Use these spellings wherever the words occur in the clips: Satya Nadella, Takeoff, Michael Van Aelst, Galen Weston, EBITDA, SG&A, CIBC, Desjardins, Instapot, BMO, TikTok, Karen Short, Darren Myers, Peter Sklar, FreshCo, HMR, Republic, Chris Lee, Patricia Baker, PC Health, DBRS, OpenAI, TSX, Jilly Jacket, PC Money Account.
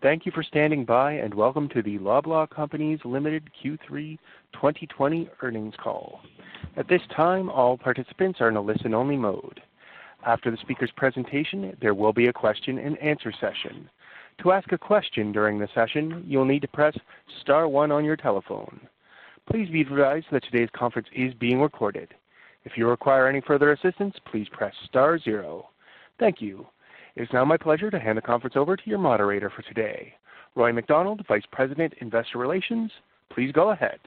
thank you for standing by and welcome to the Loblaw Companies Limited Q3 2020 earnings call. At this time, all participants are in a listen-only mode. After the speaker's presentation, there will be a question and answer session. To ask a question during the session, you'll need to press star one on your telephone. Please be advised that today's conference is being recorded. If you require any further assistance, please press star zero. Thank you. It's now my pleasure to hand the conference over to your moderator for today, Roy McDonald, Vice President, Investor Relations. Please go ahead.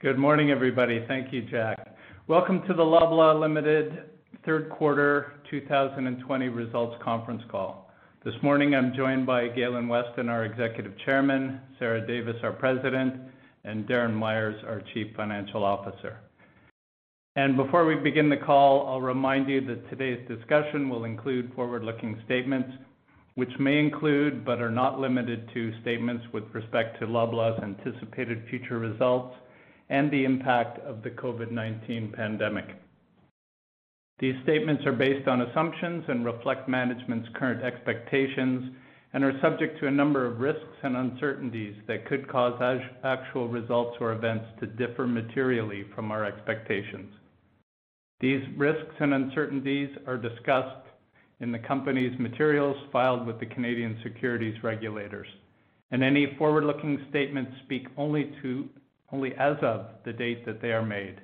Good morning, everybody. Thank you, Jack. Welcome to the Loblaw Limited third quarter 2020 results conference call. This morning, I'm joined by Galen Weston, our Executive Chairman, Sarah Davis, our President, and Darren Myers, our Chief Financial Officer. And before we begin the call, I'll remind you that today's discussion will include forward-looking statements, which may include but are not limited to statements with respect to Loblaw's anticipated future results and the impact of the COVID-19 pandemic. These statements are based on assumptions and reflect management's current expectations and are subject to a number of risks and uncertainties that could cause actual results or events to differ materially from our expectations. These risks and uncertainties are discussed in the company's materials filed with the Canadian securities regulators, and any forward-looking statements speak only as of the date that they are made.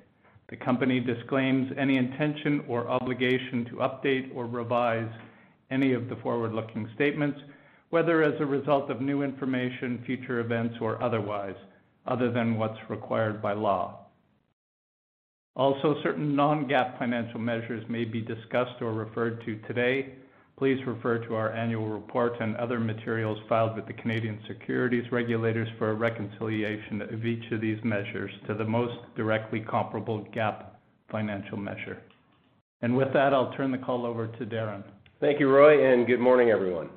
The company disclaims any intention or obligation to update or revise any of the forward-looking statements, whether as a result of new information, future events, or otherwise, other than what's required by law. Also, certain non-GAAP financial measures may be discussed or referred to today. Please refer to our annual report and other materials filed with the Canadian securities regulators for a reconciliation of each of these measures to the most directly comparable GAAP financial measure. And with that, I'll turn the call over to Darren. Thank you, Roy, and good morning, everyone.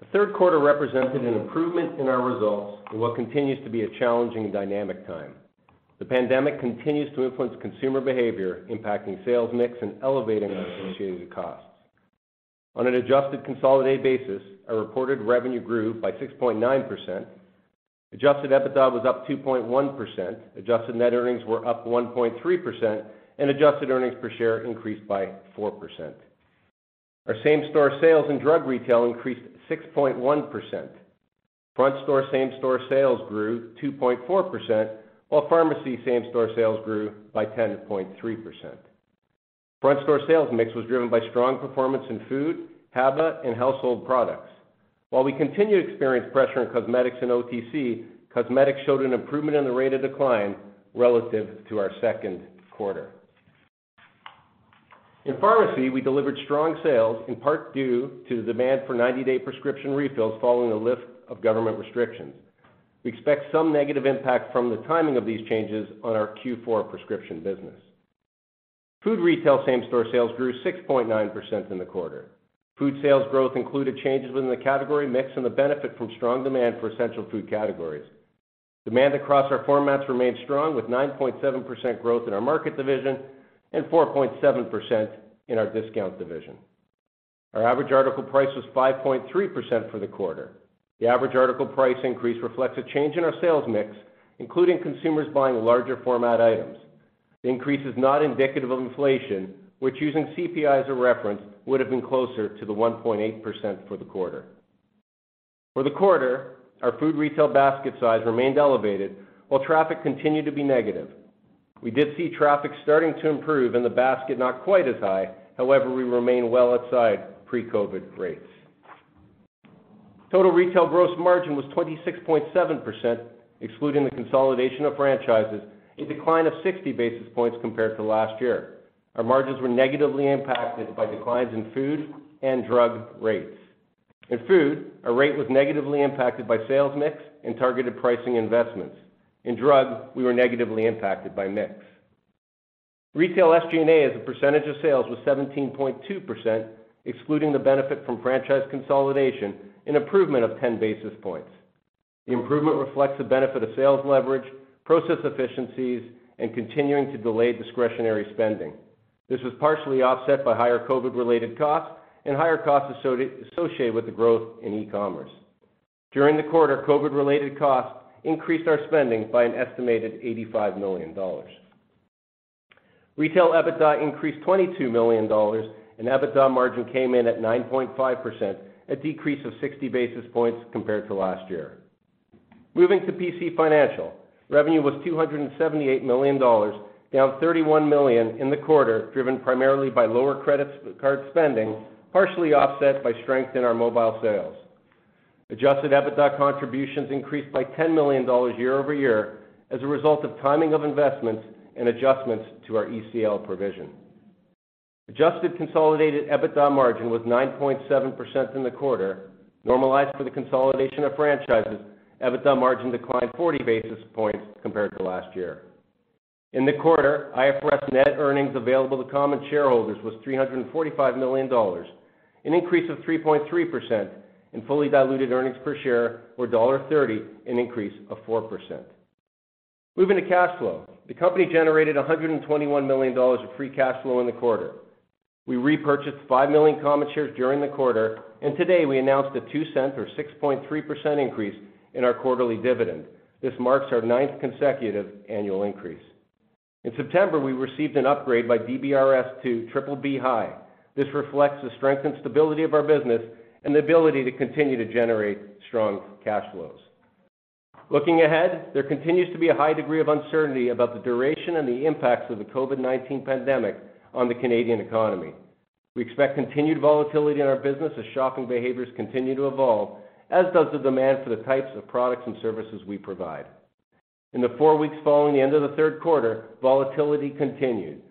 The third quarter represented an improvement in our results in what continues to be a challenging and dynamic time. The pandemic continues to influence consumer behavior, impacting sales mix and elevating our associated costs. On an adjusted consolidated basis, our reported revenue grew by 6.9%. Adjusted EBITDA was up 2.1%. Adjusted net earnings were up 1.3%, and adjusted earnings per share increased by 4%. Our same-store sales in drug retail increased 6.1%. Front store same-store sales grew 2.4%, while pharmacy same-store sales grew by 10.3%. Front store sales mix was driven by strong performance in food, HABA, and household products. While we continue to experience pressure in cosmetics and OTC, cosmetics showed an improvement in the rate of decline relative to our second quarter. In pharmacy, we delivered strong sales, in part due to the demand for 90-day prescription refills following the lift of government restrictions. We expect some negative impact from the timing of these changes on our Q4 prescription business. Food retail same-store sales grew 6.9% in the quarter. Food sales growth included changes within the category mix and the benefit from strong demand for essential food categories. Demand across our formats remained strong, with 9.7% growth in our market division and 4.7% in our discount division. Our average article price was 5.3% for the quarter. The average article price increase reflects a change in our sales mix, including consumers buying larger format items. The increase is not indicative of inflation, which, using CPI as a reference, would have been closer to the 1.8% for the quarter. For the quarter, our food retail basket size remained elevated, while traffic continued to be negative. We did see traffic starting to improve and the basket not quite as high. However, we remain well outside pre-COVID rates. Total retail gross margin was 26.7%, excluding the consolidation of franchises, a decline of 60 basis points compared to last year. Our margins were negatively impacted by declines in food and drug rates. In food, our rate was negatively impacted by sales mix and targeted pricing investments. In drug, we were negatively impacted by mix. Retail SG&A as a percentage of sales was 17.2%, excluding the benefit from franchise consolidation, an improvement of 10 basis points. The improvement reflects the benefit of sales leverage, process efficiencies, and continuing to delay discretionary spending. This was partially offset by higher COVID-related costs and higher costs associated with the growth in e-commerce. During the quarter, COVID-related costs increased our spending by an estimated $85 million. Retail EBITDA increased $22 million, and EBITDA margin came in at 9.5%, a decrease of 60 basis points compared to last year. Moving to PC Financial, revenue was $278 million, down $31 million in the quarter, driven primarily by lower credit card spending, partially offset by strength in our mobile sales. Adjusted EBITDA contributions increased by $10 million year over year as a result of timing of investments and adjustments to our ECL provision. Adjusted consolidated EBITDA margin was 9.7% in the quarter. Normalized for the consolidation of franchises, EBITDA margin declined 40 basis points compared to last year. In the quarter, IFRS net earnings available to common shareholders was $345 million, an increase of 3.3%, and fully diluted earnings per share were $1.30, an increase of 4%. Moving to cash flow, the company generated $121 million of free cash flow in the quarter. We repurchased 5 million common shares during the quarter, and today we announced a 2-cent or 6.3% increase in our quarterly dividend. This marks our 9th consecutive annual increase. In September, we received an upgrade by DBRS to BBB High. This reflects the strength and stability of our business and the ability to continue to generate strong cash flows. Looking ahead, there continues to be a high degree of uncertainty about the duration and the impacts of the COVID-19 pandemic on the Canadian economy. We expect continued volatility in our business as shopping behaviors continue to evolve, as does the demand for the types of products and services we provide. In the 4 weeks following the end of the third quarter, volatility continued.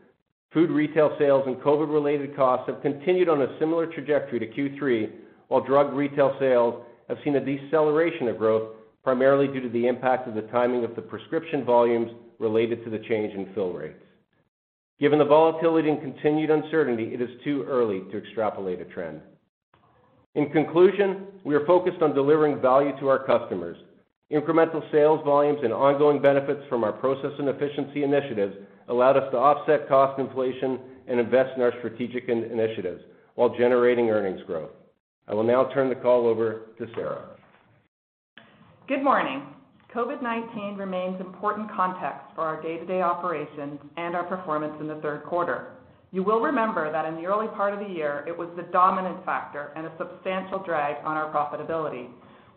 Food retail sales and COVID-related costs have continued on a similar trajectory to Q3, while drug retail sales have seen a deceleration of growth, primarily due to the impact of the timing of the prescription volumes related to the change in fill rates. Given the volatility and continued uncertainty, it is too early to extrapolate a trend. In conclusion, we are focused on delivering value to our customers. Incremental sales volumes and ongoing benefits from our process and efficiency initiatives allowed us to offset cost inflation and invest in our strategic initiatives while generating earnings growth. I will now turn the call over to Sarah. Good morning. COVID-19 remains important context for our day-to-day operations and our performance in the third quarter. You will remember that in the early part of the year, it was the dominant factor and a substantial drag on our profitability.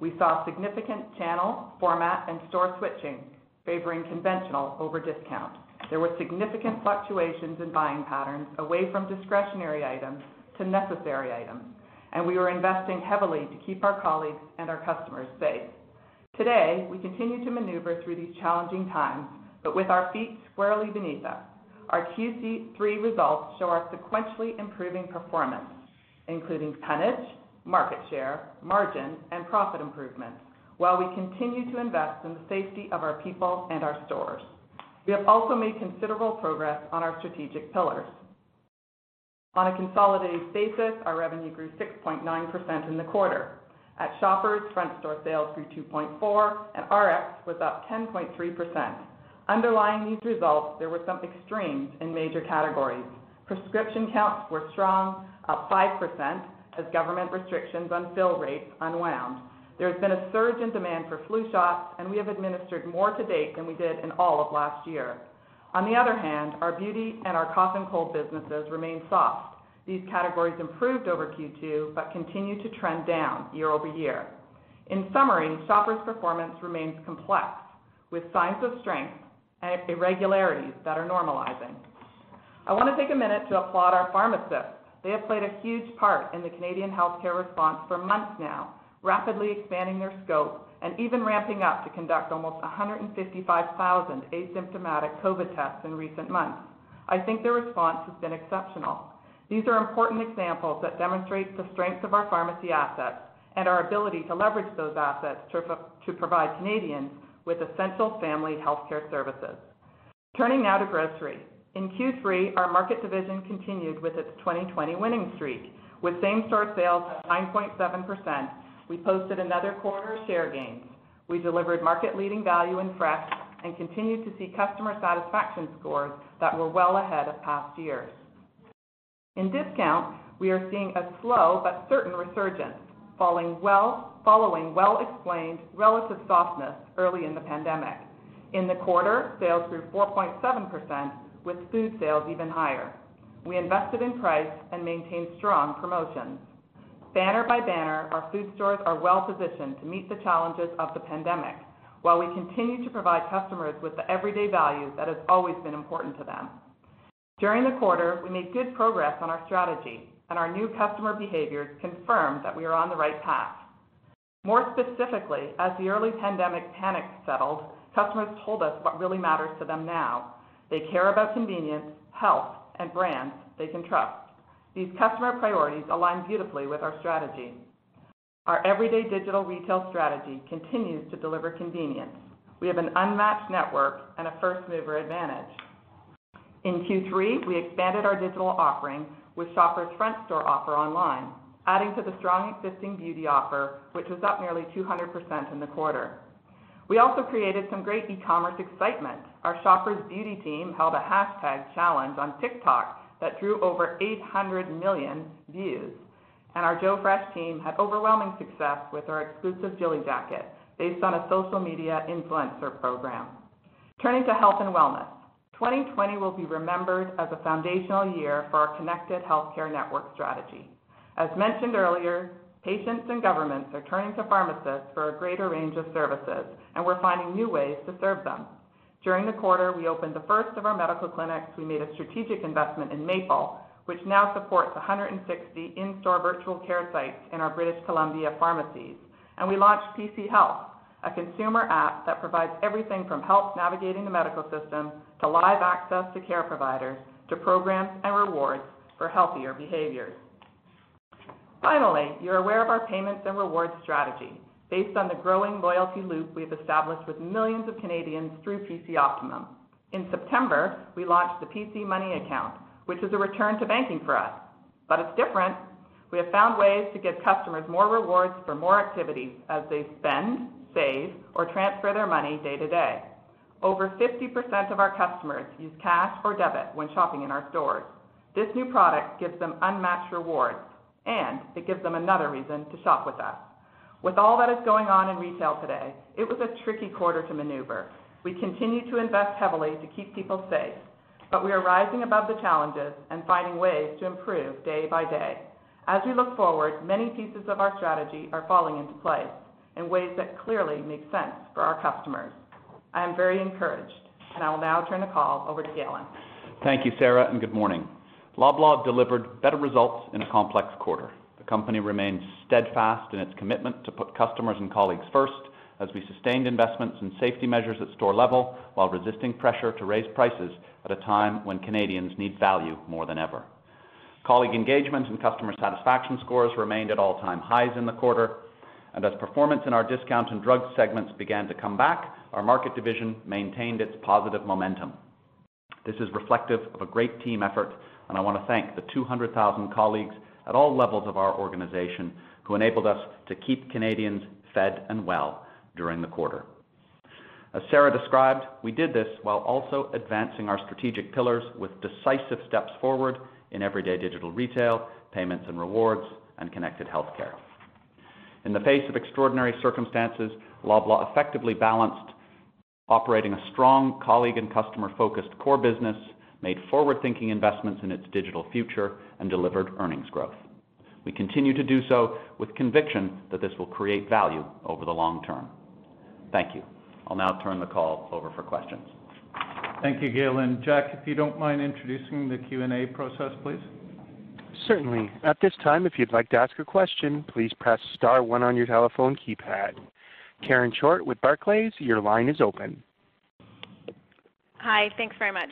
We saw significant channel, format, and store switching, favoring conventional over discount. There were significant fluctuations in buying patterns away from discretionary items to necessary items, and we were investing heavily to keep our colleagues and our customers safe. Today, we continue to maneuver through these challenging times, but with our feet squarely beneath us. Our Q3 results show our sequentially improving performance, including tonnage, market share, margin, and profit improvements, while we continue to invest in the safety of our people and our stores. We have also made considerable progress on our strategic pillars. On a consolidated basis, our revenue grew 6.9% in the quarter. At Shoppers, front store sales grew 2.4%, and RX was up 10.3%. Underlying these results, there were some extremes in major categories. Prescription counts were strong, up 5%, as government restrictions on fill rates unwound. There has been a surge in demand for flu shots, and we have administered more to date than we did in all of last year. On the other hand, our beauty and our cough and cold businesses remain soft. These categories improved over Q2, but continue to trend down year over year. In summary, Shoppers' performance remains complex, with signs of strength and irregularities that are normalizing. I want to take a minute to applaud our pharmacists. They have played a huge part in the Canadian healthcare response for months now, rapidly expanding their scope and even ramping up to conduct almost 155,000 asymptomatic COVID tests in recent months. I think their response has been exceptional. These are important examples that demonstrate the strength of our pharmacy assets and our ability to leverage those assets to provide Canadians with essential family healthcare services. Turning now to grocery. In Q3, our market division continued with its 2020 winning streak. With same-store sales at 9.7%, we posted another quarter of share gains. We delivered market-leading value in fresh and continued to see customer satisfaction scores that were well ahead of past years. In discount, we are seeing a slow but certain resurgence, following well-explained relative softness early in the pandemic. In the quarter, sales grew 4.7%, with food sales even higher. We invested in price and maintained strong promotions. Banner by banner, our food stores are well positioned to meet the challenges of the pandemic, while we continue to provide customers with the everyday value that has always been important to them. During the quarter, we made good progress on our strategy, and our new customer behaviors confirmed that we are on the right path. More specifically, as the early pandemic panic settled, customers told us what really matters to them now. They care about convenience, health, and brands they can trust. These customer priorities align beautifully with our strategy. Our everyday digital retail strategy continues to deliver convenience. We have an unmatched network and a first mover advantage. In Q3, we expanded our digital offering with Shoppers' front store offer online, adding to the strong existing beauty offer, which was up nearly 200% in the quarter. We also created some great e-commerce excitement. Our Shoppers' beauty team held a hashtag challenge on TikTok that drew over 800 million views. And our Joe Fresh team had overwhelming success with our exclusive Jilly Jacket based on a social media influencer program. Turning to health and wellness, 2020 will be remembered as a foundational year for our connected healthcare network strategy. As mentioned earlier, patients and governments are turning to pharmacists for a greater range of services, and we're finding new ways to serve them. During the quarter, we opened the first of our medical clinics. We made a strategic investment in Maple, which now supports 160 in-store virtual care sites in our British Columbia pharmacies. And we launched PC Health, a consumer app that provides everything from help navigating the medical system to live access to care providers to programs and rewards for healthier behaviors. Finally, you're aware of our payments and rewards strategy based on the growing loyalty loop we've established with millions of Canadians through PC Optimum. In September, we launched the PC Money Account, which is a return to banking for us. But it's different. We have found ways to give customers more rewards for more activities as they spend, save, or transfer their money day to day. Over 50% of our customers use cash or debit when shopping in our stores. This new product gives them unmatched rewards, and it gives them another reason to shop with us. With all that is going on in retail today, it was a tricky quarter to maneuver. We continue to invest heavily to keep people safe, but we are rising above the challenges and finding ways to improve day by day. As we look forward, many pieces of our strategy are falling into place in ways that clearly make sense for our customers. I am very encouraged, and I will now turn the call over to Galen. Thank you, Sarah, and good morning. Loblaw delivered better results in a complex quarter. The company remains steadfast in its commitment to put customers and colleagues first, as we sustained investments in safety measures at store level while resisting pressure to raise prices at a time when Canadians need value more than ever. Colleague engagement and customer satisfaction scores remained at all-time highs in the quarter, and as performance in our discount and drug segments began to come back, our market division maintained its positive momentum. This is reflective of a great team effort, and I want to thank the 200,000 colleagues at all levels of our organization who enabled us to keep Canadians fed and well during the quarter. As Sarah described, we did this while also advancing our strategic pillars with decisive steps forward in everyday digital retail, payments and rewards, and connected healthcare. In the face of extraordinary circumstances, Loblaw effectively balanced operating a strong colleague and customer-focused core business, made forward-thinking investments in its digital future, and delivered earnings growth. We continue to do so with conviction that this will create value over the long term. Thank you. I'll now turn the call over for questions. Thank you, Galen. Jack, if you don't mind introducing the Q&A process, please. Certainly. At this time, if you'd like to ask a question, please press star one on your telephone keypad. Karen Short with Barclays, your line is open. Hi, thanks very much.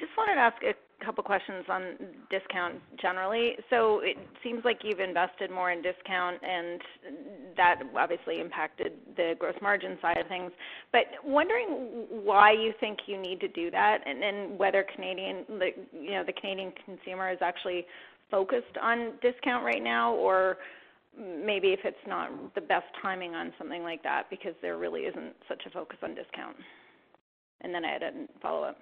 Just wanted to ask a couple questions on discount generally. So it seems like you've invested more in discount, and that obviously impacted the gross margin side of things. But wondering why you think you need to do that, and then whether the Canadian consumer is actually focused on discount right now, or maybe if it's not the best timing on something like that because there really isn't such a focus on discount. And then I had a follow-up.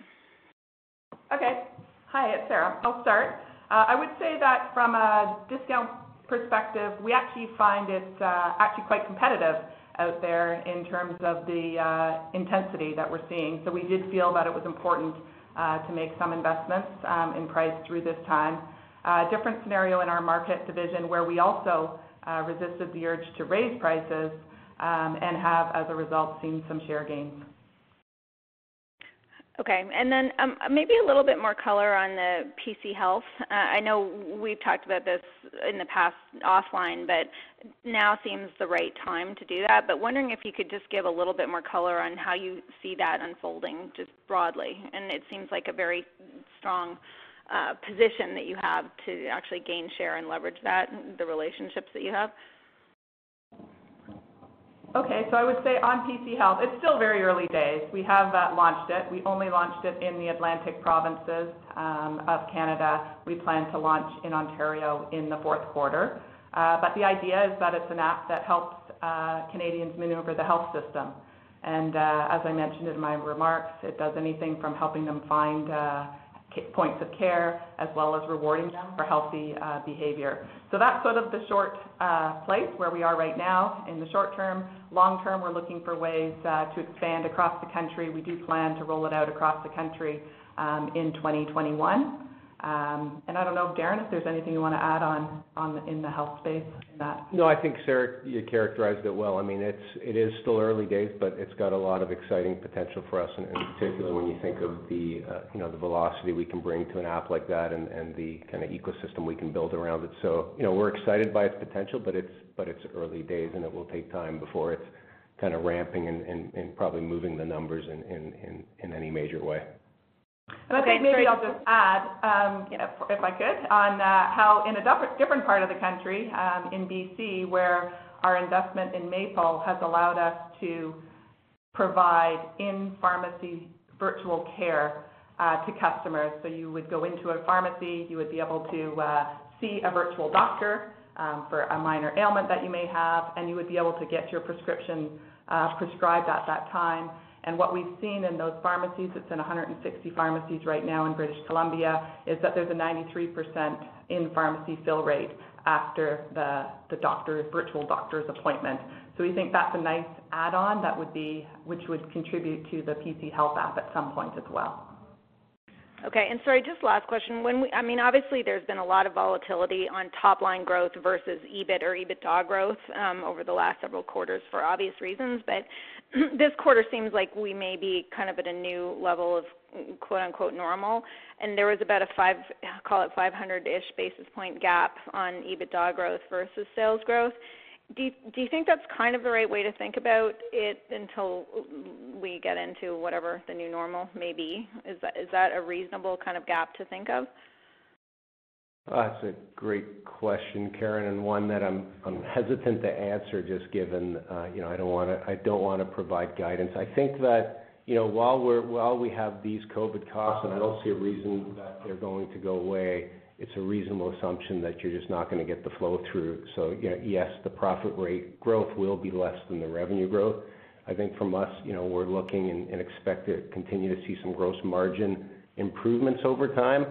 Okay. Hi, it's Sarah. I'll start. I would say that from a discount perspective, we actually find it actually quite competitive out there in terms of the intensity that we're seeing. So we did feel that it was important to make some investments in price through this time. Different scenario in our market division where we also resisted the urge to raise prices and have, as a result, seen some share gains. Okay, and then maybe a little bit more color on the PC Health. I know we've talked about this in the past offline, but now seems the right time to do that. But wondering if you could just give a little bit more color on how you see that unfolding just broadly. And it seems like a very strong position that you have to actually gain share and leverage that, the relationships that you have. Okay, so I would say on PC Health, it's still very early days. We have launched it. We only launched it in the Atlantic provinces of Canada. We plan to launch in Ontario in the fourth quarter. But the idea is that it's an app that helps Canadians maneuver the health system. And as I mentioned in my remarks, it does anything from helping them find points of care as well as rewarding them for healthy behavior. So that's sort of the short place where we are right now in the short term. Long term, we're looking for ways to expand across the country. We do plan to roll it out across the country in 2021. And I don't know, Darren, if there's anything you want to add in the health space. No, I think, Sarah, you characterized it well. I mean, it is still early days, but it's got a lot of exciting potential for us, and in particular when you think of the velocity we can bring to an app like that and the kind of ecosystem we can build around it. So, we're excited by its potential, but it's early days, and it will take time before it's kind of ramping and probably moving the numbers in any major way. And I think maybe I'll just add, if I could, on how in a different part of the country, in BC, where our investment in Maple has allowed us to provide in-pharmacy virtual care to customers. So you would go into a pharmacy, you would be able to see a virtual doctor for a minor ailment that you may have, and you would be able to get your prescription prescribed at that time. And what we've seen in those pharmacies, it's in 160 pharmacies right now in British Columbia, is that there's a 93% in-pharmacy fill rate after the virtual doctor's appointment. So we think that's a nice add-on which would contribute to the PC Health app at some point as well. Okay, and sorry, just last question. Obviously there's been a lot of volatility on top-line growth versus EBIT or EBITDA growth over the last several quarters for obvious reasons, but this quarter seems like we may be kind of at a new level of quote-unquote normal, and there was about a 500-ish basis point gap on EBITDA growth versus sales growth. Do you think that's kind of the right way to think about it until we get into whatever the new normal may be? Is that a reasonable kind of gap to think of? That's a great question, Karen, and one that I'm hesitant to answer, just given I don't want to provide guidance. I think that while we have these COVID costs, and I don't see a reason that they're going to go away, it's a reasonable assumption that you're just not going to get the flow through. So, yes, the profit rate growth will be less than the revenue growth. I think from us, we're looking and expect to continue to see some gross margin improvements over time.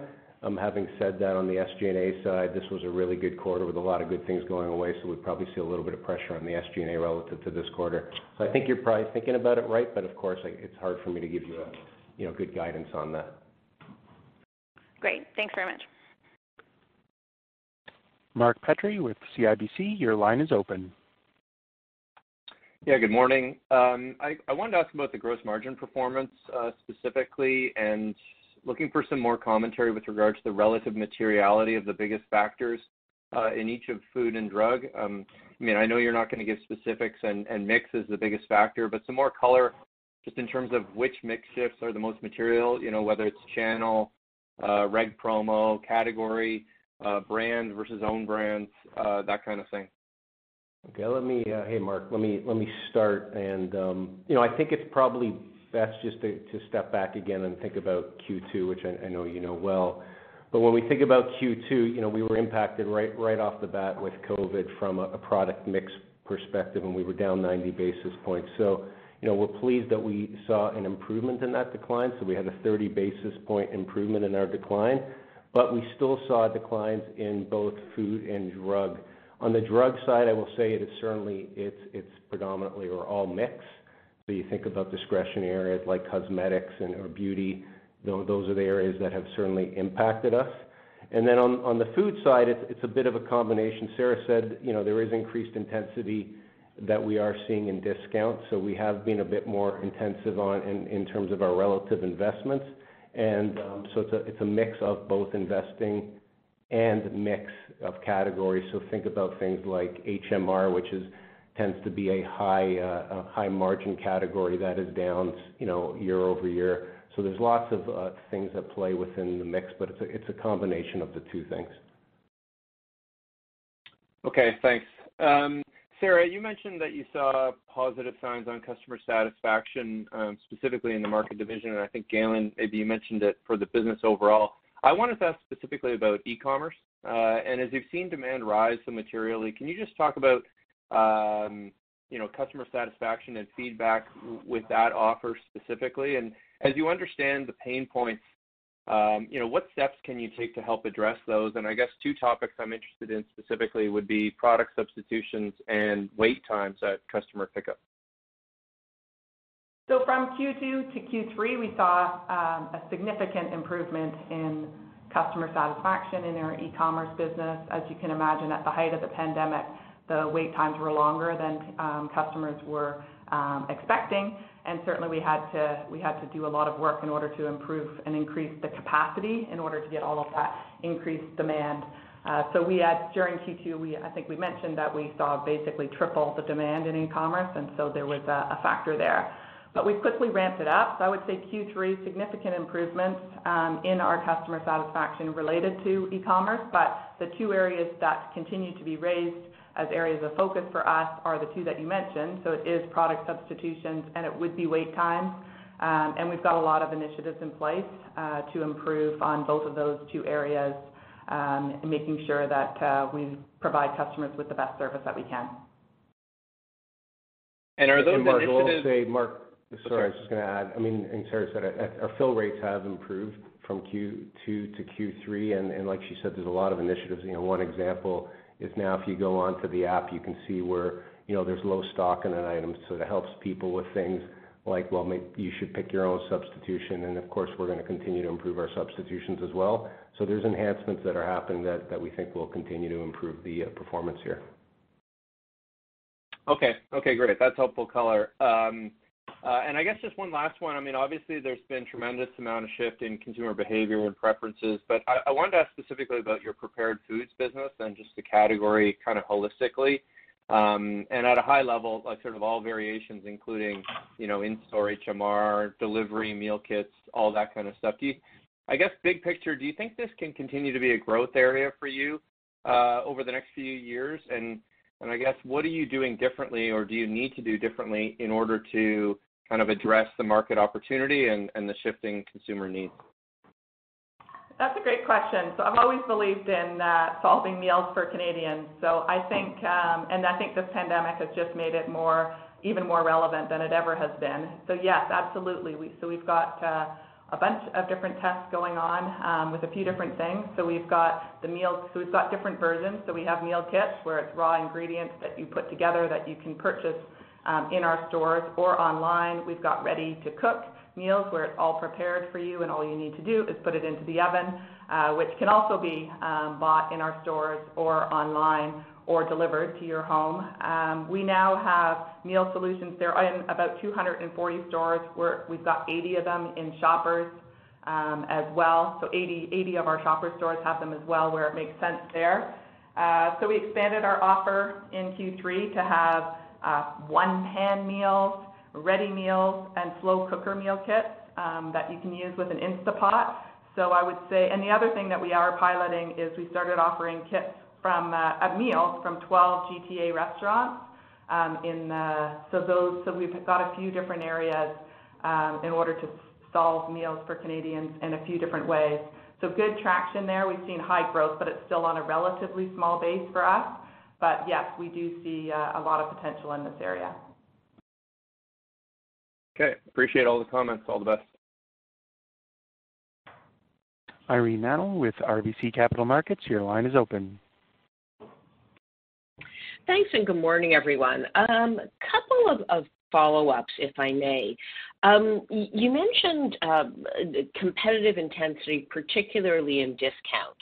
Having said that, on the SG&A side, this was a really good quarter with a lot of good things going away, so we probably see a little bit of pressure on the SG&A relative to this quarter. So I think you're probably thinking about it right, but of course, it's hard for me to give you good guidance on that. Great. Thanks very much. Mark Petrie with CIBC, your line is open. Yeah, good morning. I wanted to ask about the gross margin performance specifically, and looking for some more commentary with regard to the relative materiality of the biggest factors in each of food and drug. I know you're not going to give specifics and mix is the biggest factor, but some more color just in terms of which mix shifts are the most material, whether it's channel, reg promo, category, brands versus own brands, that kind of thing. Okay, let me. Hey, Mark. Let me start, and I think it's probably best just to step back again and think about Q2, which I know you know well. But when we think about Q2, we were impacted right off the bat with COVID from a product mix perspective, and we were down 90 basis points. So, we're pleased that we saw an improvement in that decline. So we had a 30 basis point improvement in our decline, but we still saw declines in both food and drug. On the drug side, I will say it is certainly it's predominantly or all mix. So you think about discretionary areas like cosmetics and or beauty. Those are the areas that have certainly impacted us. And then on the food side, it's a bit of a combination. Sarah said, there is increased intensity that we are seeing in discounts. So we have been a bit more intensive on in terms of our relative investments. And so it's a mix of both investing and mix of categories. So think about things like HMR, which tends to be a high margin category that is down, year over year. So there's lots of things that play within the mix, but it's a combination of the two things. Okay, thanks. Sarah, you mentioned that you saw positive signs on customer satisfaction, specifically in the market division, and I think, Galen, maybe you mentioned it for the business overall. I wanted to ask specifically about e-commerce, and as you've seen demand rise so materially, can you just talk about customer satisfaction and feedback with that offer specifically? And as you understand the pain points, what steps can you take to help address those? And I guess two topics I'm interested in specifically would be product substitutions and wait times at customer pickup. So from Q2 to Q3, we saw a significant improvement in customer satisfaction in our e-commerce business. As you can imagine, at the height of the pandemic, the wait times were longer than customers were expecting, and certainly we had to do a lot of work in order to improve and increase the capacity in order to get all of that increased demand. So we had during Q2, I think we mentioned that we saw basically triple the demand in e-commerce, and so there was a factor there. But we quickly ramped it up. So I would say Q3 significant improvements in our customer satisfaction related to e-commerce, but the two areas that continue to be raised as areas of focus for us are the two that you mentioned. So it is product substitutions and it would be wait times. And we've got a lot of initiatives in place to improve on both of those two areas, and making sure that we provide customers with the best service that we can. And are those initiatives? I'll say, Mark, sorry, I was just going to add, and Sarah said our fill rates have improved from Q2 to Q3. And like she said, there's a lot of initiatives. One example is now if you go onto the app, you can see where, there's low stock in an item. So that helps people with things like, well, maybe you should pick your own substitution. And, of course, we're going to continue to improve our substitutions as well. So there's enhancements that are happening that we think will continue to improve the performance here. Okay, great. That's helpful color. And I guess just one last one. Obviously there's been tremendous amount of shift in consumer behavior and preferences, but I wanted to ask specifically about your prepared foods business and just the category kind of holistically. And at a high level, like sort of all variations, including, in-store HMR, delivery, meal kits, all that kind of stuff. I guess big picture, do you think this can continue to be a growth area for you over the next few years? And I guess, what are you doing differently, or do you need to do differently in order to kind of address the market opportunity and the shifting consumer needs? That's a great question. So I've always believed in solving meals for Canadians. So I think, and I think this pandemic has just made it even more relevant than it ever has been. So yes, absolutely. We've got a bunch of different tests going on with a few different things. So we've got the meals, so we've got different versions. So we have meal kits where it's raw ingredients that you put together that you can purchase in our stores or online. We've got ready to cook meals where it's all prepared for you and all you need to do is put it into the oven, which can also be bought in our stores or online or delivered to your home. We now have meal solutions. They're in about 240 stores. We've got 80 of them in Shoppers as well. So 80 of our Shoppers stores have them as well where it makes sense there. So we expanded our offer in Q3 to have one-pan meals, ready meals, and slow cooker meal kits that you can use with an Instapot. So I would say, and the other thing that we are piloting is we started offering kits from a meal from 12 GTA restaurants. So we've got a few different areas in order to solve meals for Canadians in a few different ways. So good traction there. We've seen high growth, but it's still on a relatively small base for us. But yes, we do see a lot of potential in this area. Okay, appreciate all the comments. All the best. Irene Nattel with RBC Capital Markets, your line is open. Thanks and good morning, everyone. A couple of follow-ups, if I may. You mentioned competitive intensity, particularly in discount.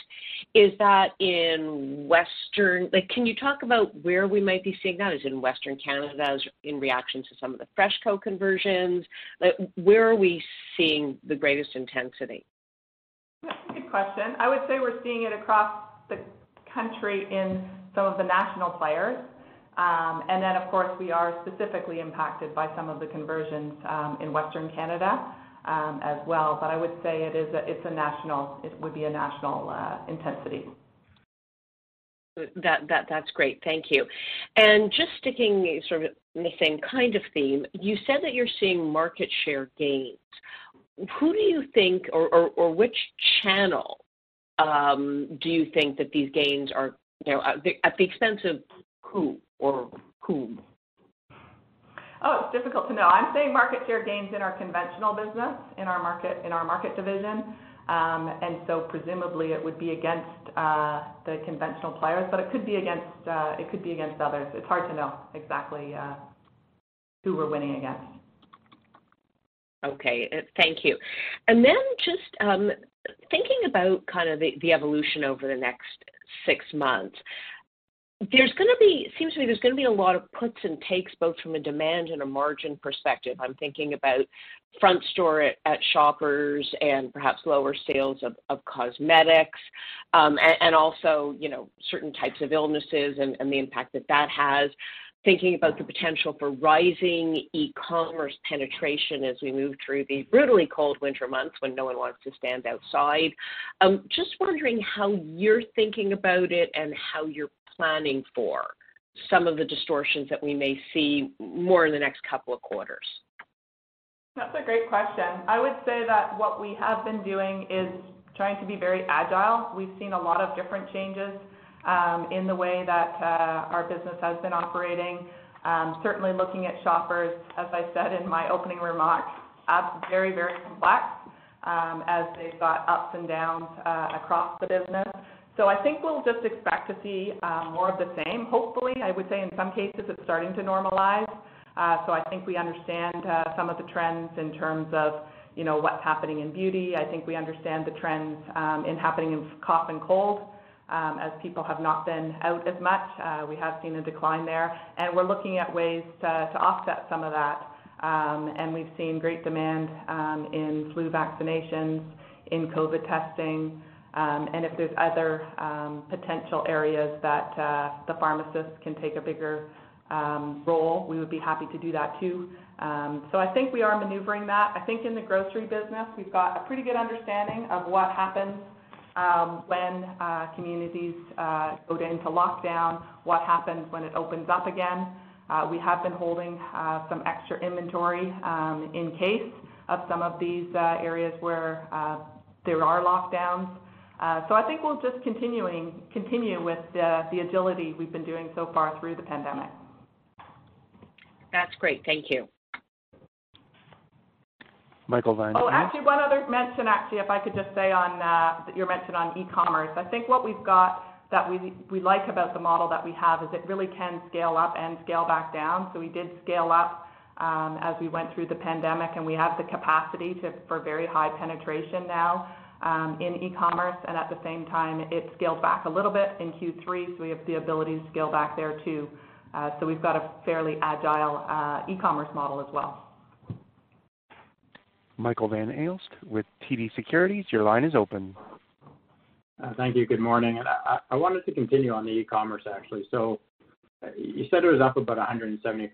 Is that in Western, like, can you talk about where we might be seeing that? Is it in Western Canada, is in reaction to some of the FreshCo conversions? Like, where are we seeing the greatest intensity? That's a good question. I would say we're seeing it across the country in some of the national players. And then, of course, we are specifically impacted by some of the conversions in Western Canada as well. But I would say it would be a national intensity. That's great. Thank you. And just sticking sort of in the same kind of theme, you said that you're seeing market share gains. Who do you think, or which channel do you think that these gains are, you know, at the expense of who or whom? Oh, it's difficult to know. I'm saying market share gains in our conventional business, in our market division, and so presumably it would be against the conventional players, but it could be against others. It's hard to know exactly who we're winning against. Okay, thank you. And then just thinking about kind of the evolution over the next 6 months, there's going to be a lot of puts and takes, both from a demand and a margin perspective. I'm thinking about front store at Shoppers and perhaps lower sales of cosmetics, and also, you know, certain types of illnesses and the impact that has. Thinking about the potential for rising e-commerce penetration as we move through these brutally cold winter months when no one wants to stand outside. Just wondering how you're thinking about it and how you're planning for some of the distortions that we may see more in the next couple of quarters. That's a great question. I would say that what we have been doing is trying to be very agile. We've seen a lot of different changes in the way that our business has been operating. Certainly looking at Shoppers, as I said in my opening remarks, very, very complex as they've got ups and downs across the business. So I think we'll just expect to see more of the same. Hopefully, I would say in some cases it's starting to normalize. So I think we understand some of the trends in terms of, you know, what's happening in beauty. I think we understand the trends happening in cough and cold. As people have not been out as much, we have seen a decline there, and we're looking at ways to offset some of that. And we've seen great demand in flu vaccinations, in COVID testing, and if there's other potential areas that the pharmacists can take a bigger role, we would be happy to do that too. So I think we are maneuvering that. I think in the grocery business, we've got a pretty good understanding of what happens when communities go into lockdown, what happens when it opens up again. We have been holding some extra inventory in case of some of these areas where there are lockdowns. So I think we'll just continue with the agility we've been doing so far through the pandemic. That's great. Thank you. Michael Vine. Oh, actually, one other mention, if I could just say on your mention on e-commerce. I think what we've got that we like about the model that we have is it really can scale up and scale back down. So we did scale up as we went through the pandemic, and we have the capacity for very high penetration now in e-commerce. And at the same time, it scaled back a little bit in Q3, so we have the ability to scale back there too. So we've got a fairly agile e-commerce model as well. Michael Van Aelst with TD Securities, your line is open. Thank you. Good morning. And I wanted to continue on the e-commerce, actually. So you said it was up about 175%.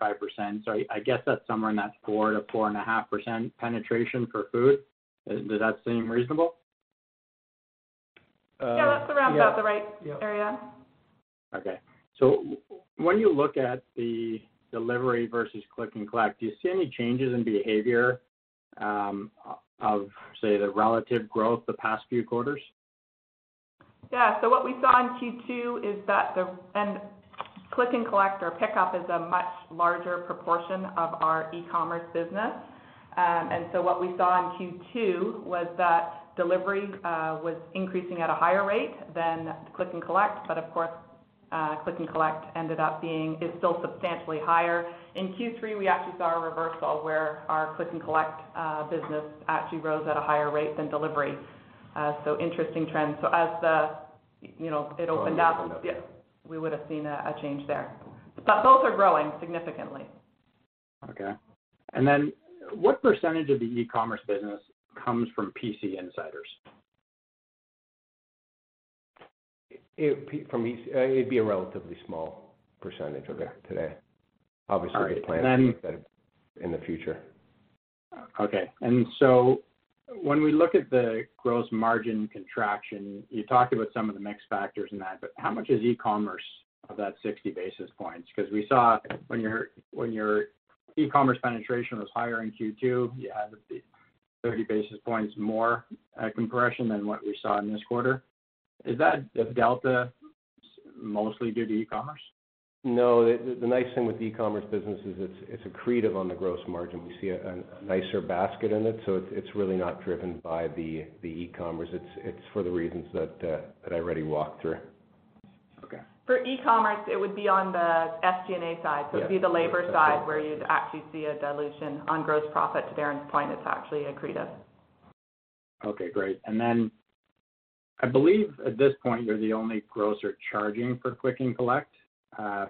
So I guess that's somewhere in that 4 to 4.5% penetration for food. Does that seem reasonable? Yeah, that's around about the right area. Okay. So when you look at the delivery versus click and collect, do you see any changes in behavior of, say, the relative growth the past few quarters? Yeah, so what we saw in Q2 is that click and collect or pickup is a much larger proportion of our e-commerce business. And so what we saw in Q2 was that delivery was increasing at a higher rate than click and collect, but of course, click and collect ended up is still substantially higher. In Q3, we actually saw a reversal where our click and collect business actually rose at a higher rate than delivery. So interesting trend. So as it opened up, yeah, we would have seen a change there. But both are growing significantly. Okay. And then what percentage of the e-commerce business comes from PC insiders? It'd be a relatively small percentage of it today. Obviously, the plan in the future. Okay. And so when we look at the gross margin contraction, you talked about some of the mix factors in that, but how much is e-commerce of that 60 basis points? Because we saw when your e-commerce penetration was higher in Q2, you had 30 basis points more compression than what we saw in this quarter. Is that the delta mostly due to e-commerce? No, the nice thing with the e-commerce business is it's accretive on the gross margin. We see a nicer basket in it, so it's really not driven by the e-commerce. It's for the reasons that I already walked through. Okay. For e-commerce, it would be on the SG&A side, so it would be the labor side where you'd actually see a dilution on gross profit. To Darren's point, it's actually accretive. Okay, great. And then I believe at this point you're the only grocer charging for click and collect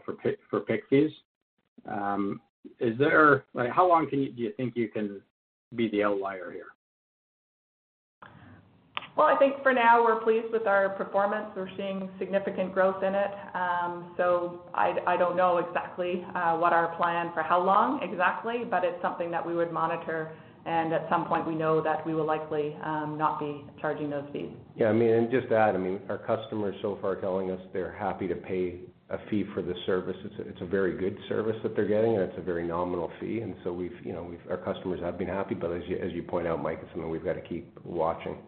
for pick fees. Is there how long do you think you can be the outlier here? Well, I think for now we're pleased with our performance. We're seeing significant growth in it. So I don't know exactly what our plan for how long exactly, but it's something that we would monitor. And at some point, we know that we will likely not be charging those fees. Yeah, and just that, our customers so far are telling us they're happy to pay a fee for the service. It's a very good service that they're getting, and it's a very nominal fee. And so our customers have been happy, but as you point out, Mike, it's something we've got to keep watching.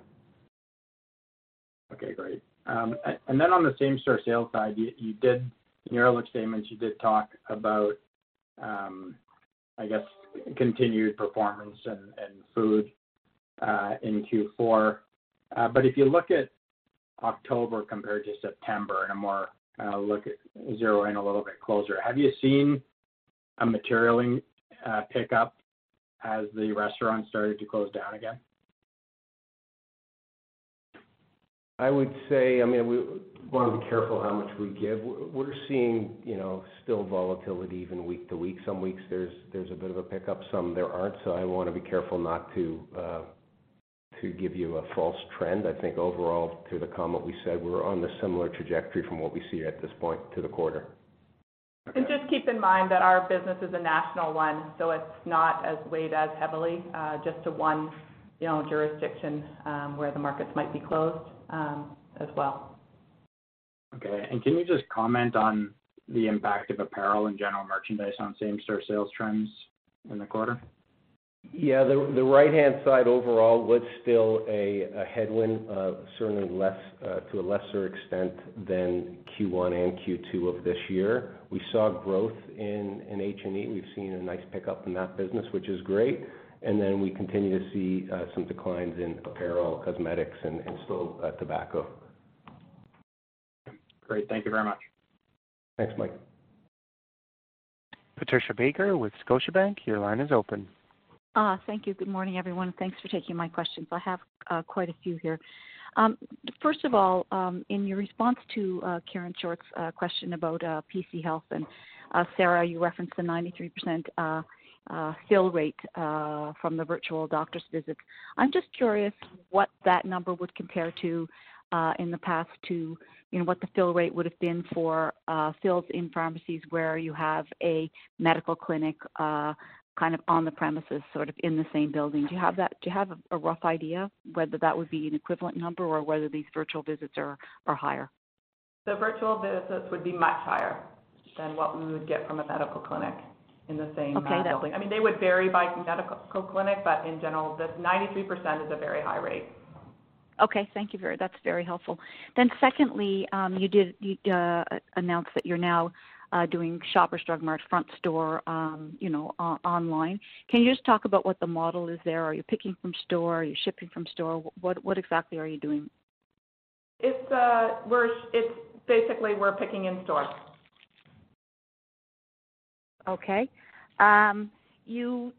Okay, great. And then on the same-store sales side, you did, in your outlook statements, you did talk about, continued performance and food in Q4. But if you look at October compared to September and zero in a little bit closer, have you seen a material pickup as the restaurants started to close down again? I would say, we want to be careful how much we give. We're seeing, still volatility even week to week. Some weeks there's a bit of a pickup, some there aren't. So I want to be careful not to give you a false trend. I think overall, to the comment we said, we're on the similar trajectory from what we see at this point to the quarter. Okay. And just keep in mind that our business is a national one, so it's not as weighed as heavily just to one, jurisdiction where the markets might be closed. As well. Okay, and can you just comment on the impact of apparel and general merchandise on same-store sales trends in the quarter? Yeah, the right-hand side overall was still a headwind, certainly less to a lesser extent than Q1 and Q2 of this year. We saw growth in H&E. We've seen a nice pickup in that business, which is great. And then we continue to see some declines in apparel, cosmetics, and still tobacco. Great. Thank you very much. Thanks, Mike. Patricia Baker with Scotiabank, your line is open. Thank you. Good morning, everyone. Thanks for taking my questions. I have quite a few here. First of all, in your response to Karen Short's question about PC Health, and Sarah, you referenced the 93% fill rate from the virtual doctor's visits. I'm just curious what that number would compare to in the past to, what the fill rate would have been for fills in pharmacies where you have a medical clinic kind of on the premises, sort of in the same building. Do you have that? Do you have a rough idea whether that would be an equivalent number or whether these virtual visits are higher? The virtual visits would be much higher than what we would get from a medical clinic in the same building. I mean, they would vary by medical clinic, but in general, this 93% is a very high rate. Okay, thank you very. That's very helpful. Then, secondly, you announced that you're now doing Shoppers Drug Mart front store, online. Can you just talk about what the model is there? Are you picking from store? Are you shipping from store? What exactly are you doing? It's basically we're picking in store. Okay. You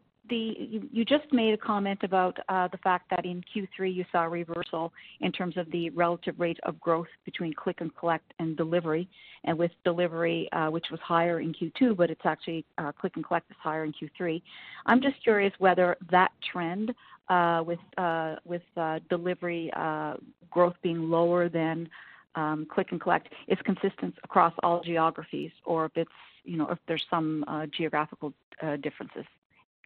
just made a comment about the fact that in Q3 you saw a reversal in terms of the relative rate of growth between click and collect and delivery, and with delivery, which was higher in Q2, but it's actually click and collect is higher in Q3. I'm just curious whether that trend with delivery growth being lower than click and collect is consistent across all geographies, or if it's, if there's some geographical differences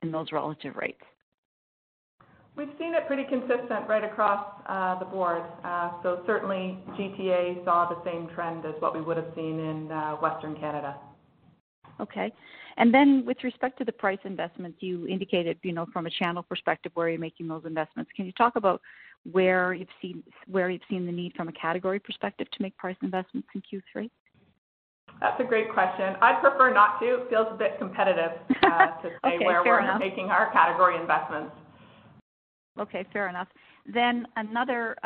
in those relative rates. We've seen it pretty consistent right across the board. So certainly GTA saw the same trend as what we would have seen in Western Canada. Okay. And then with respect to the price investments, you indicated, from a channel perspective where you're making those investments. Can you talk about where you've seen the need from a category perspective to make price investments in Q3? That's a great question. I'd prefer not to. It feels a bit competitive to say where we're making our category investments. Okay, fair enough. Then another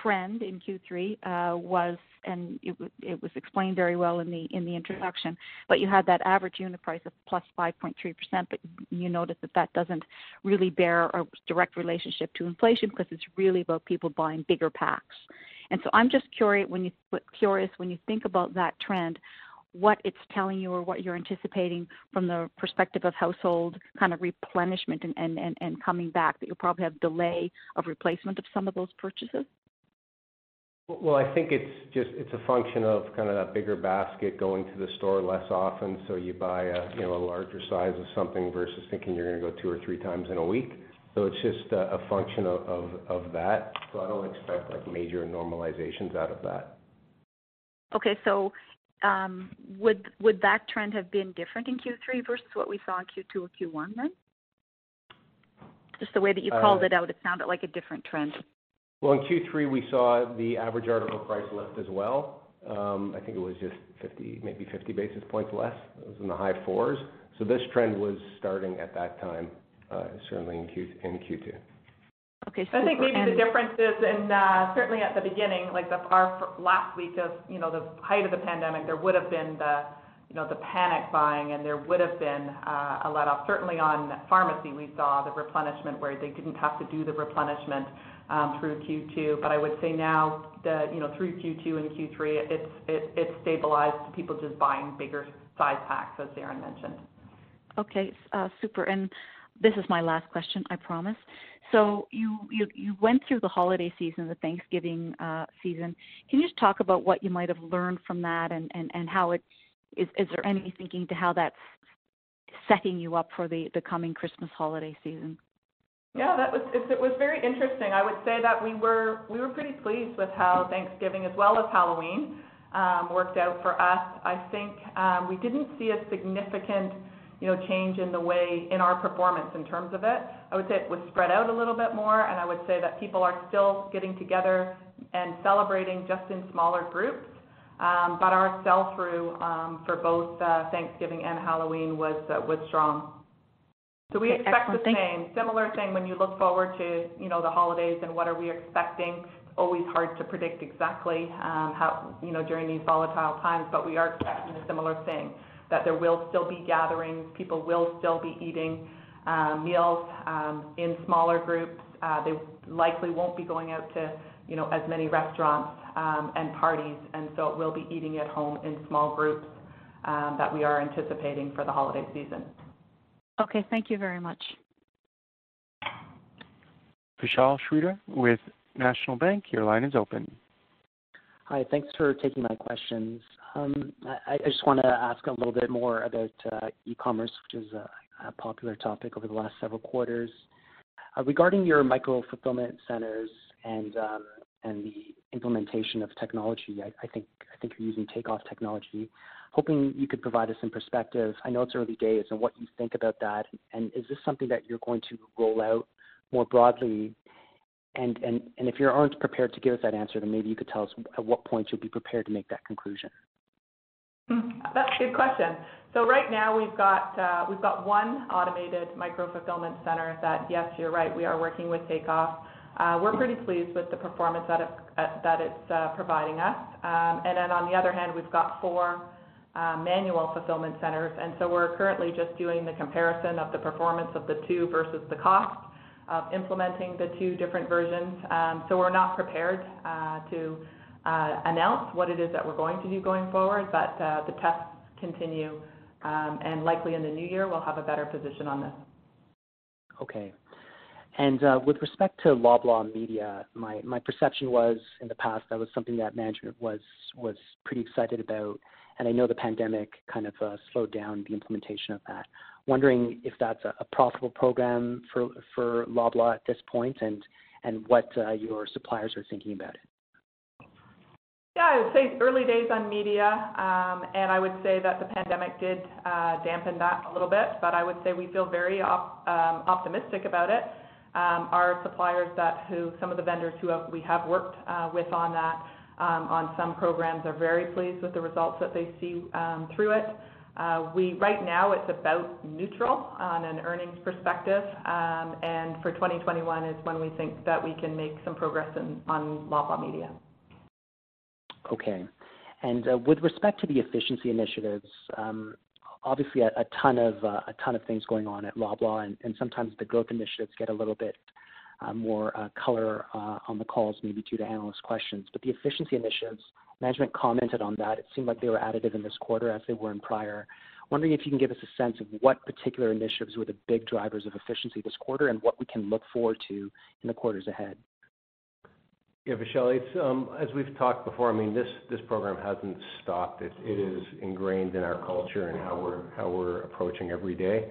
trend in Q3 was, and it was explained very well in the introduction, but you had that average unit price of plus 5.3%, but you notice that doesn't really bear a direct relationship to inflation because it's really about people buying bigger packs. And so I'm just curious when you think about that trend, what it's telling you or what you're anticipating from the perspective of household kind of replenishment and coming back, that you'll probably have delay of replacement of some of those purchases? Well, I think it's a function of kind of that bigger basket, going to the store less often, so you buy a larger size of something versus thinking you're going to go 2 or 3 times in a week. So it's just a function of that. So I don't expect like major normalizations out of that. Okay, so would that trend have been different in Q3 versus what we saw in Q2 or Q1 then? Just the way that you called it out, it sounded like a different trend. Well, in Q3 we saw the average article price lift as well. I think it was just 50 basis points less. It was in the high 4s. So this trend was starting at that time. Certainly in Q2. Okay, so I think maybe the difference is in certainly at the beginning, like our last week of the height of the pandemic, there would have been the panic buying, and there would have been a let off. Certainly on pharmacy, we saw the replenishment where they didn't have to do the replenishment through Q2. But I would say now the through Q2 and Q3, it's stabilized to people just buying bigger size packs, as Darren mentioned. Okay, super. And this is my last question, I promise. So you went through the holiday season, the Thanksgiving season. Can you just talk about what you might have learned from that and how it is? Is there any thinking to how that's setting you up for the coming Christmas holiday season? Yeah, it was very interesting. I would say that we were pretty pleased with how Thanksgiving as well as Halloween worked out for us. I think we didn't see a significant change in the way, in our performance in terms of it. I would say it was spread out a little bit more, and I would say that people are still getting together and celebrating just in smaller groups. But our sell-through for both Thanksgiving and Halloween was strong. So we expect the same, similar thing when you look forward to, the holidays and what are we expecting. It's always hard to predict exactly how, during these volatile times, but we are expecting a similar thing, that there will still be gatherings, people will still be eating meals in smaller groups. They likely won't be going out to, as many restaurants and parties, and so it will be eating at home in small groups that we are anticipating for the holiday season. Okay, thank you very much. Vishal Shreeder with National Bank, your line is open. Hi, thanks for taking my questions. I just want to ask a little bit more about e-commerce, which is a popular topic over the last several quarters. Regarding your micro-fulfillment centers and the implementation of technology, I think you're using Takeoff technology. Hoping you could provide us some perspective. I know it's early days, and what you think about that, and is this something that you're going to roll out more broadly? And if you aren't prepared to give us that answer, then maybe you could tell us at what point you'll be prepared to make that conclusion. That's a good question. So right now we've got one automated micro fulfillment center that, yes, you're right, we are working with Takeoff. We're pretty pleased with the performance that it's providing us. And then on the other hand, we've got four manual fulfillment centers, and so we're currently just doing the comparison of the performance of the two versus the cost of implementing the two different versions. So we're not prepared to announce what it is that we're going to do going forward, but the tests continue, and likely in the new year we'll have a better position on this. Okay. And with respect to Loblaw Media, my perception was in the past that was something that management was pretty excited about, and I know the pandemic kind of slowed down the implementation of that. Wondering if that's a profitable program for Loblaw at this point, and what your suppliers are thinking about it. Yeah, I would say early days on media, and I would say that the pandemic did dampen that a little bit, but I would say we feel very optimistic about it. Our suppliers some of the vendors we have worked with on that, on some programs, are very pleased with the results that they see through it. Right now it's about neutral on an earnings perspective, and for 2021 is when we think that we can make some progress on Loblaw Media. Okay. And with respect to the efficiency initiatives, obviously a ton of things going on at Loblaw, and sometimes the growth initiatives get a little bit more color on the calls, maybe due to analyst questions. But the efficiency initiatives, management commented on that. It seemed like they were additive in this quarter as they were in prior. Wondering if you can give us a sense of what particular initiatives were the big drivers of efficiency this quarter and what we can look forward to in the quarters ahead. Yeah, Michelle, it's, as we've talked before, I mean, this program hasn't stopped. It is ingrained in our culture and how we're approaching every day.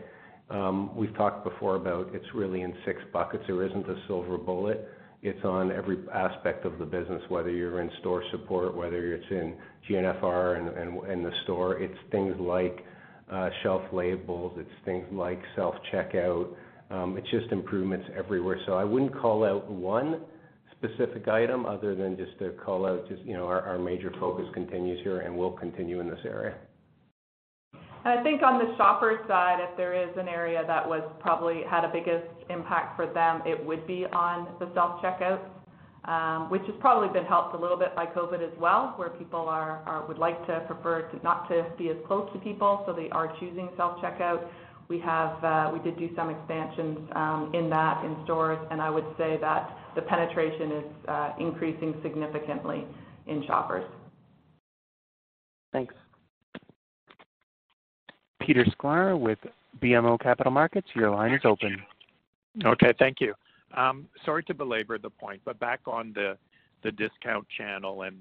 We've talked before about it's really in six buckets. There isn't a silver bullet. It's on every aspect of the business, whether you're in store support, whether it's in GNFR and the store. It's things like shelf labels. It's things like self-checkout. It's just improvements everywhere. So I wouldn't call out one specific item other than just to call out our major focus continues here and will continue in this area. And I think on the shopper side, if there is an area that was probably had a biggest impact for them, it would be on the self-checkout, which has probably been helped a little bit by COVID as well, where people would like to prefer to not to be as close to people, so they are choosing self-checkout. We did do some expansions in that in stores, and I would say that the penetration is increasing significantly in shoppers. Thanks. Peter Sklar with BMO Capital Markets, your line is open. Okay, thank you. Sorry to belabor the point, but back on the discount channel and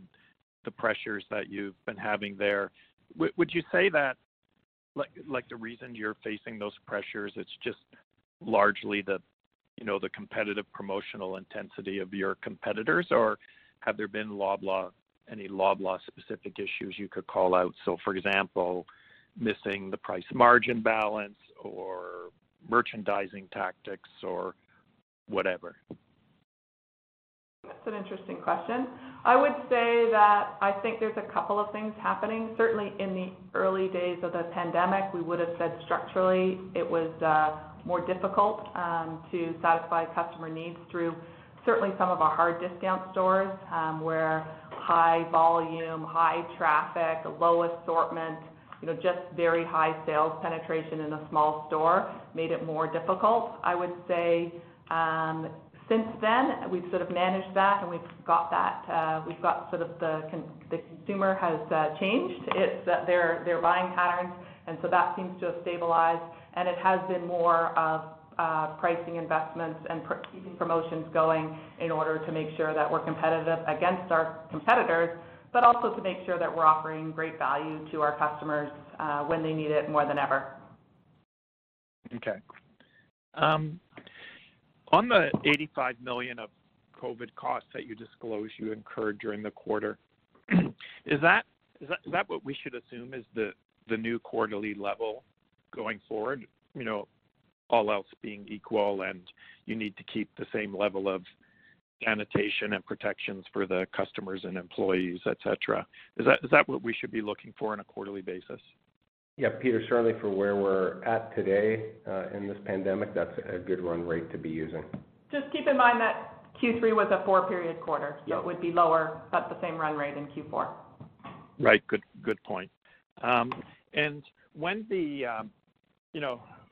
the pressures that you've been having there, would you say that, like the reason you're facing those pressures, it's just largely the competitive promotional intensity of your competitors, or have there been any Loblaw-specific issues you could call out? So, for example, missing the price margin balance or merchandising tactics or whatever? That's an interesting question. I would say that I think there's a couple of things happening. Certainly in the early days of the pandemic, we would have said structurally it was more difficult to satisfy customer needs through certainly some of our hard discount stores where high volume, high traffic, low assortment, just very high sales penetration in a small store made it more difficult. I would say since then we've sort of managed that, and the consumer has changed. It's their buying patterns, and so that seems to have stabilized. And it has been more of pricing investments and keeping promotions going in order to make sure that we're competitive against our competitors, but also to make sure that we're offering great value to our customers when they need it more than ever. Okay. On the $85 million of COVID costs that you disclosed you incurred during the quarter, is that what we should assume is the new quarterly level going forward? You know, all else being equal, and you need to keep the same level of sanitation and protections for the customers and employees, etc. Is that what we should be looking for on a quarterly basis? Yeah, Peter, certainly for where we're at today in this pandemic, that's a good run rate to be using. Just keep in mind that Q3 was a four-period quarter, so it would be lower, but the same run rate in Q4. Right. Good point. And when the,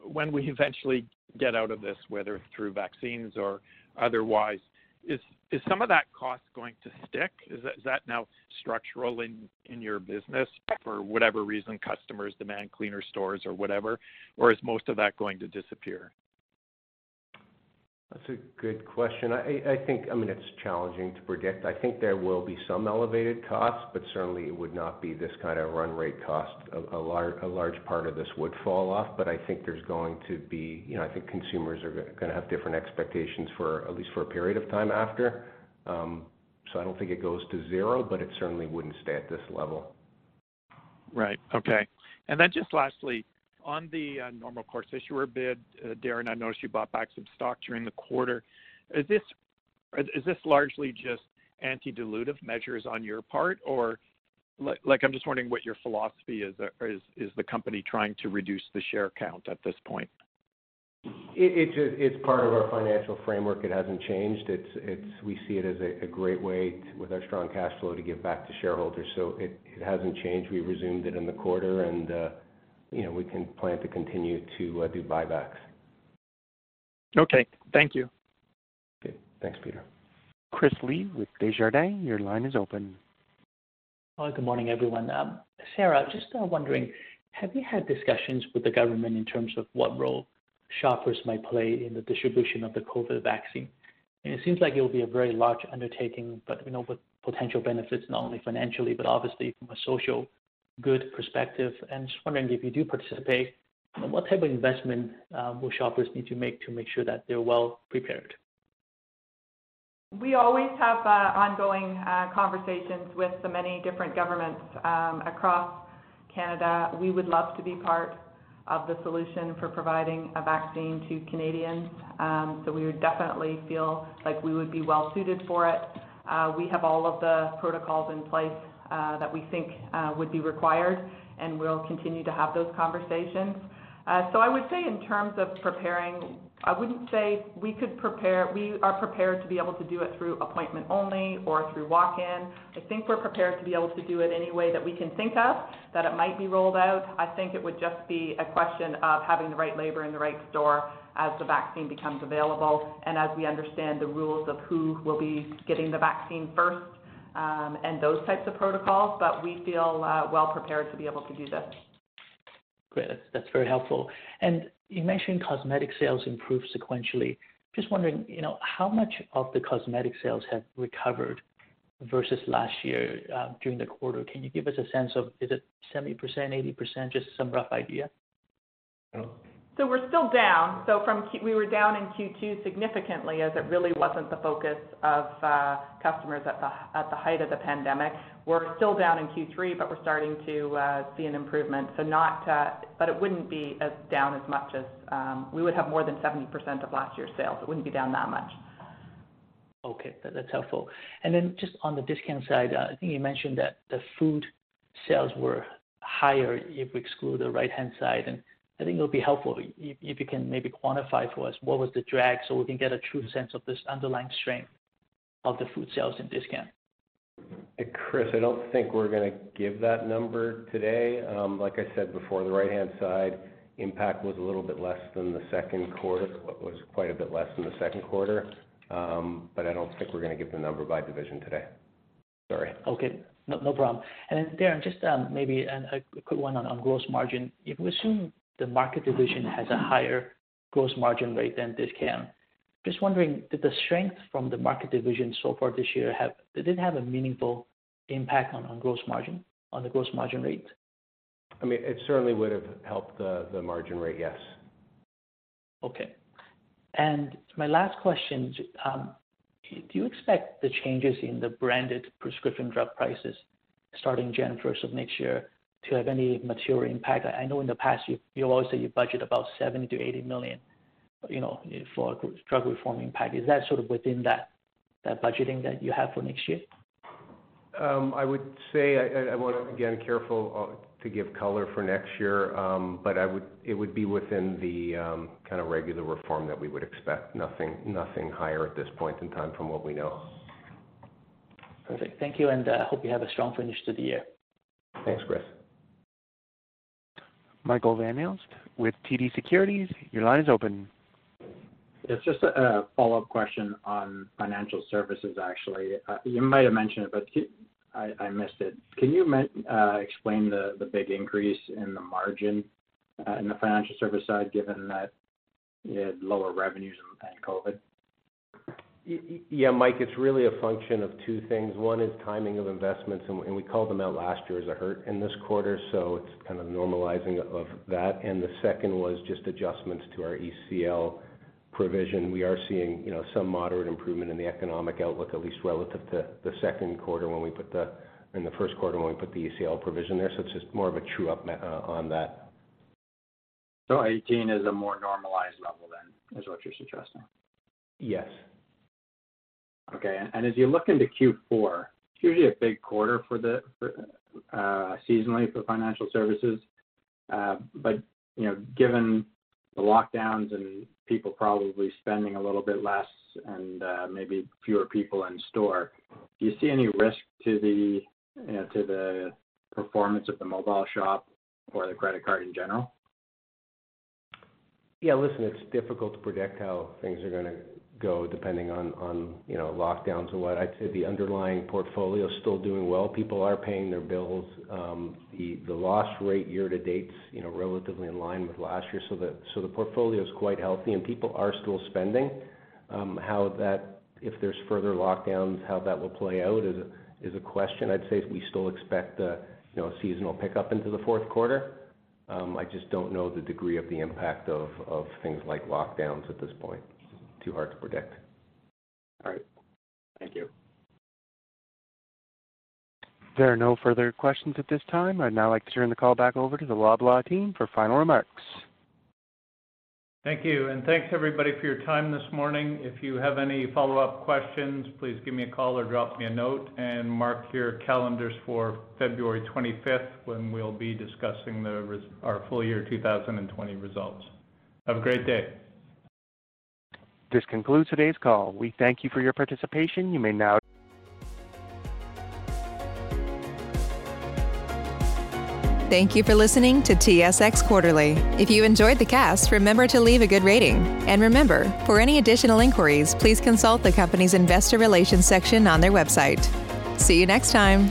when we eventually get out of this, whether through vaccines or otherwise, is some of that cost going to stick? Is that now structural in your business for whatever reason, customers demand cleaner stores or whatever, or is most of that going to disappear? That's a good question. I think it's challenging to predict. I think there will be some elevated costs, but certainly it would not be this kind of run rate cost. A large part of this would fall off, but I think there's going to be, I think consumers are going to have different expectations for at least for a period of time after. So I don't think it goes to zero, but it certainly wouldn't stay at this level. Right. Okay. And then just lastly, on the normal course issuer bid, Darren, I noticed you bought back some stock during the quarter. Is this largely just anti-dilutive measures on your part, or like I'm just wondering what your philosophy is? Is the company trying to reduce the share count at this point? It's part of our financial framework. It hasn't changed. We see it as a great way with our strong cash flow to give back to shareholders. So it hasn't changed. We resumed it in the quarter, and we can plan to continue to do buybacks. Okay, thank you. Okay, thanks, Peter. Chris Lee with Desjardins, your line is open. Hi, good morning, everyone. Sarah, just wondering, have you had discussions with the government in terms of what role Shoppers might play in the distribution of the COVID vaccine? And it seems like it will be a very large undertaking, but with potential benefits not only financially, but obviously from a social good perspective, and just wondering if you do participate, what type of investment will Shoppers need to make sure that they're well prepared? We always have ongoing conversations with the many different governments across Canada. We would love to be part of the solution for providing a vaccine to Canadians, so we would definitely feel like we would be well suited for it. We have all of the protocols in place that we think would be required, and we'll continue to have those conversations. So I would say in terms of preparing, I wouldn't say we could prepare. We are prepared to be able to do it through appointment only or through walk-in. I think we're prepared to be able to do it any way that we can think of, that it might be rolled out. I think it would just be a question of having the right labor in the right store as the vaccine becomes available and as we understand the rules of who will be getting the vaccine first, and those types of protocols, but we feel well prepared to be able to do this. Great, that's very helpful. And you mentioned cosmetic sales improved sequentially. Just wondering, how much of the cosmetic sales have recovered versus last year during the quarter? Can you give us a sense of, is it 70%, 80%, just some rough idea? So we're still down. So we were down in Q2 significantly, as it really wasn't the focus of customers at the height of the pandemic. We're still down in Q3, but we're starting to see an improvement. So not, but it wouldn't be as down as much as we would have more than 70% of last year's sales. It wouldn't be down that much. Okay, that's helpful. And then just on the discount side, I think you mentioned that the food sales were higher if we exclude the right-hand side, and I think it would be helpful if you can maybe quantify for us what was the drag so we can get a true sense of this underlying strength of the food sales and discount. Chris, I don't think we're going to give that number today. Like I said before, the right-hand side impact was a little bit less than the second quarter. It was quite a bit less than the second quarter, but I don't think we're going to give the number by division today. Sorry. Okay. No problem. And then, Darren, just maybe a quick one on gross margin. If we assume the market division has a higher gross margin rate than discount, just wondering, did the strength from the market division so far this year did it have a meaningful impact on gross margin, on the gross margin rate? I mean, it certainly would have helped the margin rate, yes. Okay. And my last question, do you expect the changes in the branded prescription drug prices starting Jan 1st of next year to have any material impact? I know in the past you always say you budget about 70 to 80 million, you know, for drug reform impact. Is that sort of within that budgeting that you have for next year? I would say I want to again careful to give color for next year, but it would be within the kind of regular reform that we would expect. Nothing higher at this point in time from what we know. Perfect. Thank you, and I hope you have a strong finish to the year. Thanks, Chris. Michael Van Aelst with TD Securities, your line is open. It's just a follow-up question on financial services, actually. You might have mentioned it, but I missed it. Can you explain the big increase in the margin in the financial service side, given that you had lower revenues and COVID? Yeah, Mike, it's really a function of two things. One is timing of investments, and we called them out last year as a hurt in this quarter, so it's kind of normalizing of that. And the second was just adjustments to our ECL provision. We are seeing, some moderate improvement in the economic outlook, at least relative to the first quarter when we put the ECL provision there. So it's just more of a true up on that. So 18 is a more normalized level then, is what you're suggesting? Yes. Okay, and as you look into Q4, it's usually a big quarter for seasonally for financial services, but given the lockdowns and people probably spending a little bit less and maybe fewer people in store, do you see any risk to the performance of the mobile shop or the credit card in general? Yeah, listen, it's difficult to predict how things are going to go depending on lockdowns and what. I'd say the underlying portfolio is still doing well. People are paying their bills. The loss rate year to date's relatively in line with last year, so the portfolio is quite healthy and people are still spending. How that, if there's further lockdowns, how that will play out is a question. I'd say we still expect a seasonal pickup into the fourth quarter. I just don't know the degree of the impact of things like lockdowns at this point. Too hard to predict. All right. Thank you. There are no further questions at this time. I'd now like to turn the call back over to the Loblaw team for final remarks. Thank you, and thanks everybody for your time this morning. If you have any follow-up questions, please give me a call or drop me a note, and mark your calendars for February 25th when we'll be discussing our full year 2020 results. Have a great day. This concludes today's call. We thank you for your participation. You may now Thank you for listening to TSX Quarterly. If you enjoyed the cast, remember to leave a good rating. And remember, for any additional inquiries, please consult the company's investor relations section on their website. See you next time.